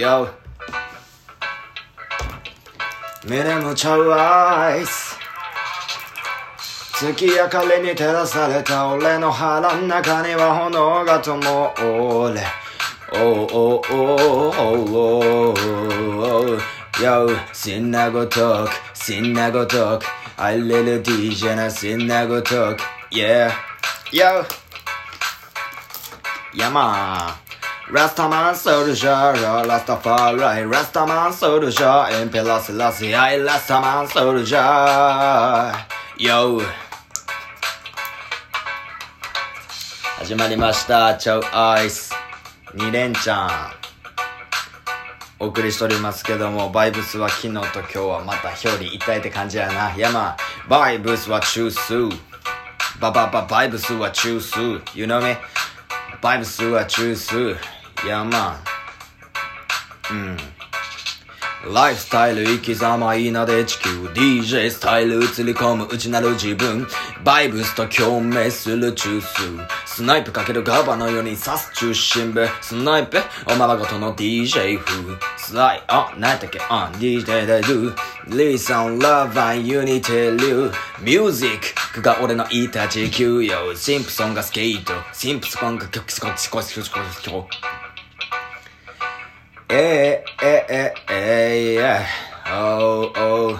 Yo. 胸むちゃうアイス。月明かりに照らされた俺の腹の中には炎が灯れ。Oh oh oh oh oh oh. Yo, synagogue talk, synagogue talk. I little DJ na synagogue talk. Yeah. Yo. Yama. Rastaman soldier, Rastafari. Rastaman soldier, Emperor Selassie. I Rastaman soldier. Yo. 始まりました。チャウアイス2連チャン。お送りしておりますけども、バイブスは昨日と今日はまた表裏一体って感じやな。山、バイブスは中枢。バイブスは中枢。You know me? バイブスは中枢。山。ライフスタイル生き様いいなで地球 DJ スタイル映り込む内なる自分バイブスと共鳴する中枢スナイプかけるガバのように刺す中心部スナイプおままごとの DJ 風スライあ何やったっけあ DJ でルー Listen Love and Unity 流 Music くが俺のいた地球よシンプソンがスケートシンプソンが曲すこしこしこしこしこOh oh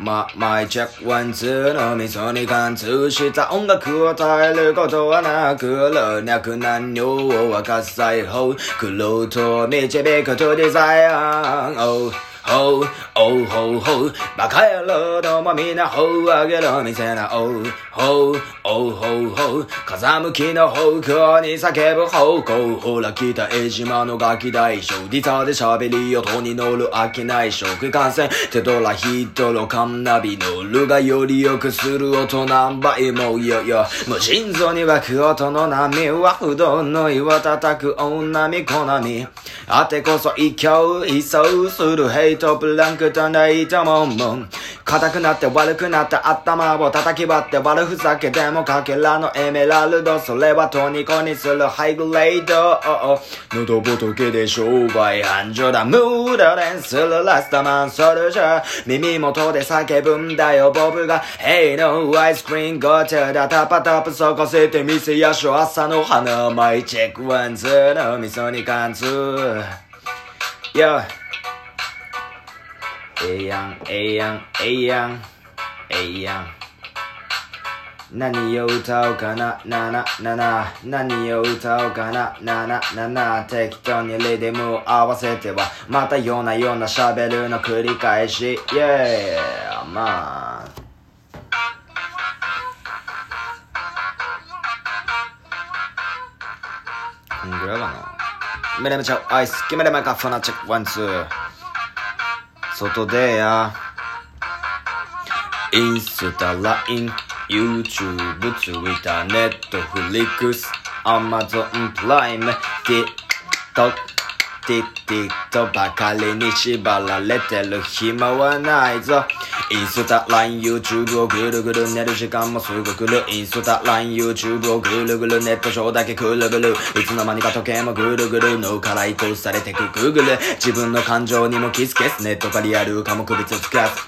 My check one two のみそに貫通した音楽を耐えることはなく老若男女を沸かす裁縫黒と導くとデザイアン Oh oh oh oh oh バカ野郎どもみんな頬上げろ見せな Oh oh oh oh oh 風向きの方向に叫ぶ方向ほら北江島のガキ大将リターで喋り音に乗る飽きない食感染テトラヒトロカンナビ乗るがより良くする音何倍もよよ無尽蔵に湧く音の波は不動の岩叩く女みこなみあてこそ一挙一掃するヘイトプランクとないともんもん硬くなって悪くなった頭を叩き割って悪ふざけでもかけらのエメラルドそれはトニコにするハイグレード喉仏で商売繁盛だムードレンするラスタマンソルジャー耳元で叫ぶんだよボブが Hey no アイスクリーンごちゃだタパタパ咲かせてみせやしょ朝の花マイチェックワンツーの味噌に貫通 Yoえいやん何を歌おうかな何を歌おうかな適当にリズムを合わせてはまたような喋るの繰り返し Yeah まあこんぐらいかなメレムチャウアイスキメレマカフォナチェックワンツー外でやインスタ、LINE、YouTube、Twitter、Netflix、Amazon プライム、TikTok、TikTok ばかりに縛られてる暇はないぞインスタ、LINE、YouTube をぐるぐる寝る時間もすぐ来るインスタ、LINE、YouTube をぐるぐるネット上だけぐるぐるいつの間にか時計もぐるぐる脳から移行されてくグーグル自分の感情にもキスケスネットかリアルかも首つつかす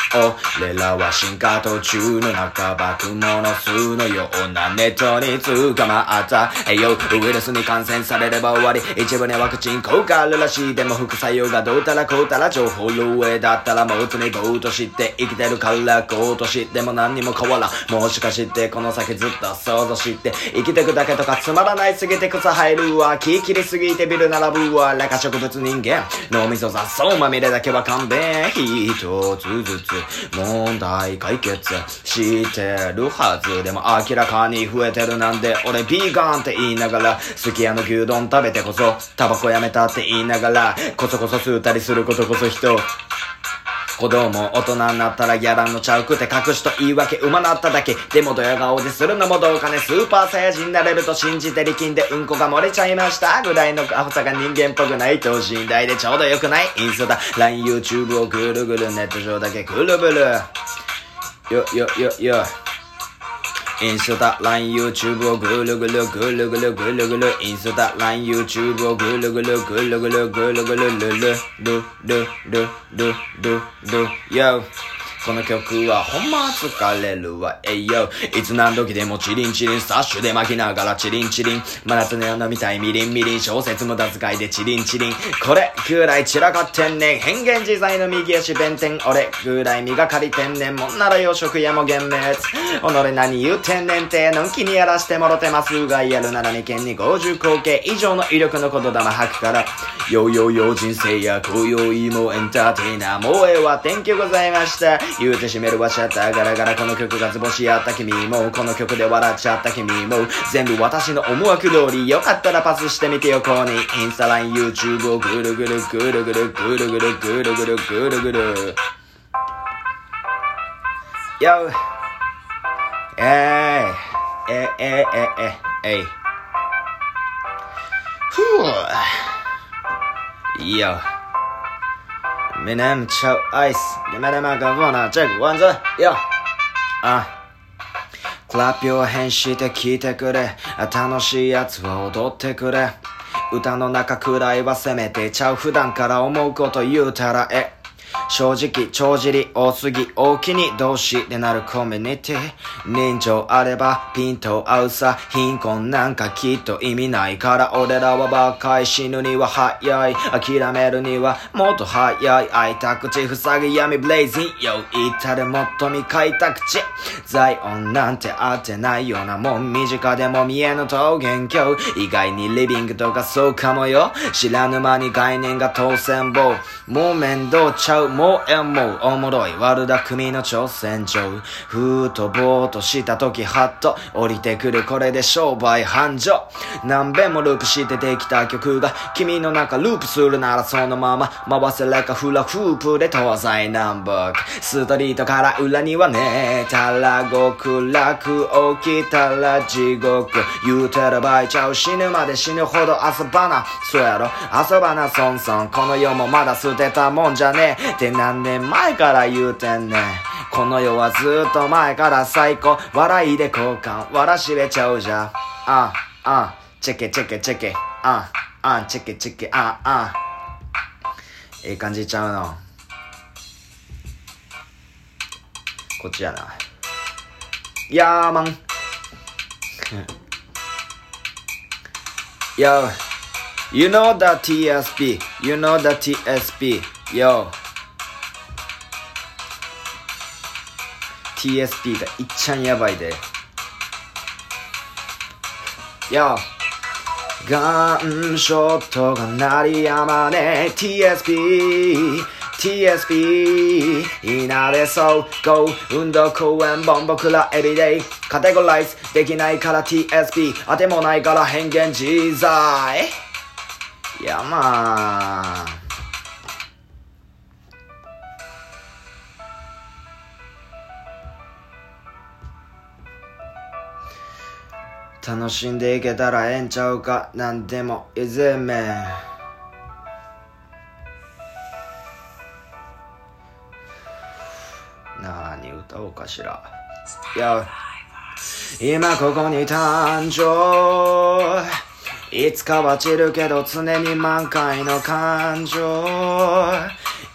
俺らは進化途中の半ばクモの巣のようなネットに捕まったウイルスに感染されれば終わり一部にワクチン効果あるらしいでも副作用がどうたらこうたら情報漏洩だったらもう罪ごと知って生きてるからこうとしても何にも変わらんもしかしてこの先ずっと想像して生きてくだけとかつまらないすぎて草生えるわ木切りすぎてビル並ぶわラカ植物人間脳みそ雑草まみれだけは勘弁一つずつ問題解決してるはずでも明らかに増えてるなんで俺ビーガンって言いながらすき家の牛丼食べてこそタバコやめたって言いながらこそこそ吸うたりすることこそ人子供大人になったらやらんのちゃうくて隠しと言い訳馬なっただけでもドヤ顔でするのもどうかねスーパーサイヤ人になれると信じて力んでうんこが漏れちゃいましたぐらいのアホさが人間っぽくない等身大でちょうどよくないインスタ LINE YouTube をぐるぐるネット上だけぐるぐるよよよよインスタ、LINE、YouTube をぐるぐるぐるぐるぐるぐるインスタ、LINE、YouTube をぐるぐるぐるぐるぐるぐるぐるぐるぐるぐるぐる Yo、 この曲はほんま疲れるわ、えいよ。いつ何時でもチリンチリンスタッシュで巻きながらチリンチリン、真夏の飲みたいみりんみりん、小説無駄遣いでチリンチリン、これくらい散らかってんねん、変幻自在の右足弁天、俺くらい身が借りてんねん、もんなら洋食屋も幻滅、己何言うてんねんて、のんきにやらしてもろてますが、やるなら2件に50口径以上の威力の言霊吐くから、よよよ人生や紅葉もエンターテイナーもうええわ、Thank you ございました。言うて締めるわシャッターガラガラ、この曲がズボシやった君も、この曲で笑っちゃった君も、全部私の思惑通り、よかったらパスしてみてよ。こうにインスタ LINE YouTube をぐるぐるぐるぐるぐるぐるぐるぐるぐるぐる Yo、 Yo、みなむちゃうアイス、夢でまかぼうな、チェックワンズ、よ、クラップを返して聴いてくれ、楽しいやつは踊ってくれ、歌の中くらいは攻めてちゃう、普段から思うこと言うたら、正直、帳尻、多すぎ、大きに、同士でなるコミュニティ、人情あればピント合うさ、貧困なんかきっと意味ないから、俺らはバカい、死ぬには早い、諦めるにはもっと早い、開いた口塞ぐ闇ブレイジン、よ至るもっと未開拓地、ザイオンなんて合ってないようなもん、身近でも見えぬ桃源郷、意外にリビングとかそうかもよ、知らぬ間に概念が当選棒、もう面倒ちゃう、もう縁もおもろい、悪巧みの挑戦状、ふーとぼーっとした時ハッと降りてくる、これで商売繁盛、何遍もループしてできた曲が君の中ループするなら、そのまま回せれかフラフープで東西南北、ストリートから裏にはねたら極楽、起きたら地獄、言うてる場合ちゃう、死ぬまで死ぬほど遊ばな、そうやろ遊ばな、そんそんこの世もまだ捨てたもんじゃねえって何年前から言うてんねん、この世はずっと前から最高、笑いで交換、笑しれちゃうじゃん、チェケチェケチェケ、チェケチェケ、ええ感じちゃうの、こっちやな、ヤーマンYo You know the TSP You know the TSP Yo TSP がいっちゃんやばいで、よーガンショットが鳴りやまねえ TSP TSP いなれそうゴー運動公園ボン、僕らエビデイカテゴライズできないから TSP 当てもないから変幻自在、いやまあ楽しんでいけたらええんちゃうか、なんでもいずめなに歌おうかしら、よ今ここに誕生、いつかは散るけど常に満開の感情、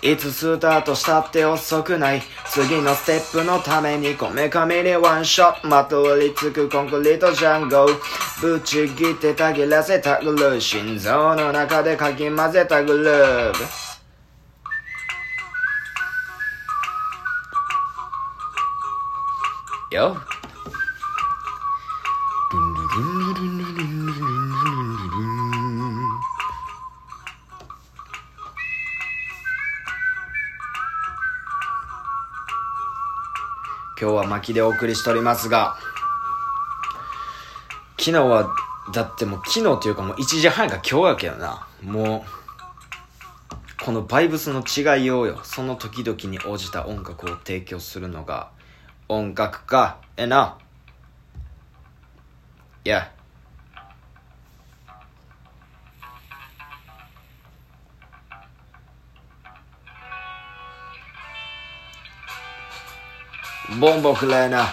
いつスタートしたって遅くない、次のステップのためにこめかみにワンショット、まとりつくコンクリートジャンゴ、ぶち切ってたぎらせたグルー、心臓の中でかき混ぜたグルーブ、よっ今日は巻きでお送りしておりますが、昨日はだってもう昨日というかもう1時半が今日やけどな、もうこのバイブスの違いをよ、その時々に応じた音楽を提供するのが音楽家えな、いやボンボクレーナ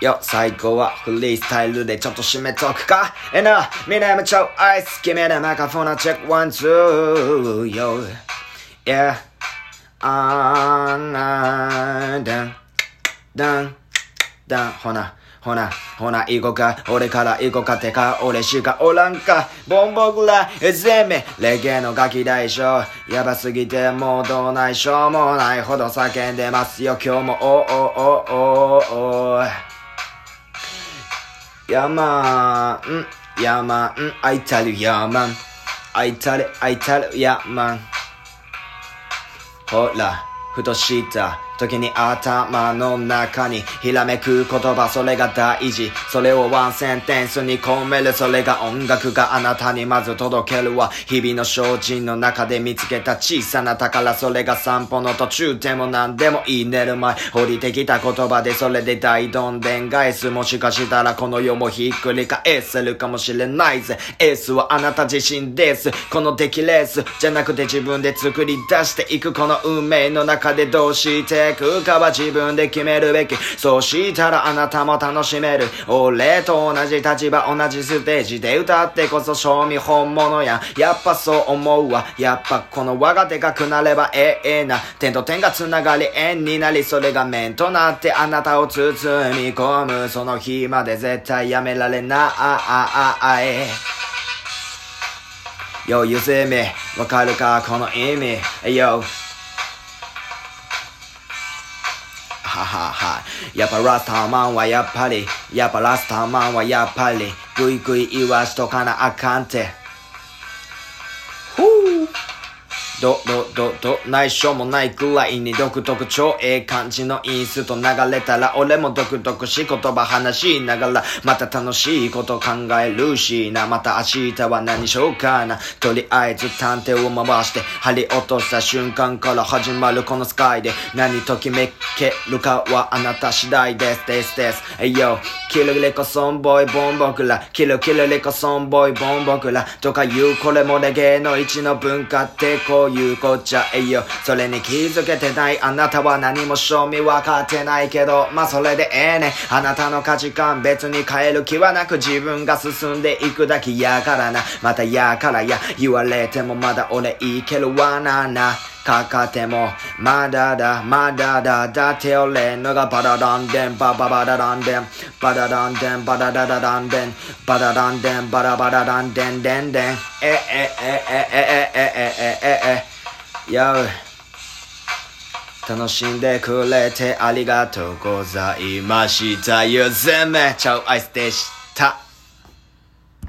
よ、最後はフリースタイルでちょっと締めとくか。えな、みなも超アイス、君のマカフォンのチェックワンツー、よ、yeah、ダン、ダン、ダン、ほな、行こうか、俺から行こうか、てか、俺しかおらんか、ボンボグラ、全部、レゲエのガキ大将、やばすぎてもうどうない、しょうもないほど叫んでますよ、今日も、ヤマン、あいたるヤマン、あいたるヤマン。ほら、ふとした時に頭の中にひらめく言葉、それが大事、それをワンセンテンスに込める、それが音楽があなたにまず届けるわ。日々の精進の中で見つけた小さな宝、それが散歩の途中でも何でもいい、寝る前降りてきた言葉で、それで大どんでん返す、もしかしたらこの世もひっくり返せるかもしれないぜ。エースはあなた自身です。この出来レースじゃなくて自分で作り出していく、この運命の中でどうして空間は自分で決めるべき。そうしたらあなたも楽しめる。俺と同じ立場、同じステージで歌ってこそ賞味本物や。やっぱそう思うわ。やっぱこの輪がでかくなれば永遠な点と点がつながり円になり、それが面となってあなたを包み込む。その日まで絶対やめられない。よ、ゆずみわかるかこの意味。よやっぱラスターマンはやっぱりグイグイ言わしとかなあかんて。ないしょもないくらいに独特、超ええ感じのインスト流れたら、俺も独特し言葉話しながらまた楽しいこと考えるしな。また明日は何しようかな、とりあえず探偵を回して張り落とした瞬間から始まるこのスカイで、何ときめけるかはあなた次第です。Yo キルレコソンボイボンボクラ、キルレコソンボイボンボクラとか言う、これもレゲエの一の文化ってこういうこっちゃえよ。それに気づけてないあなたは何も正味分かってないけど、まあそれでええね。あなたの価値観別に変える気はなく、自分が進んでいくだけやからな。またやからや言われてもまだ俺いけるわな。なかかってもまだだだって俺のがバダダンデンバババダダンデンバダダンデンバダダダダンデンバダダンデンバダバダダンデンデンデンよ、楽しんでくれてありがとうございました。ゆずめちゃうアイスでした。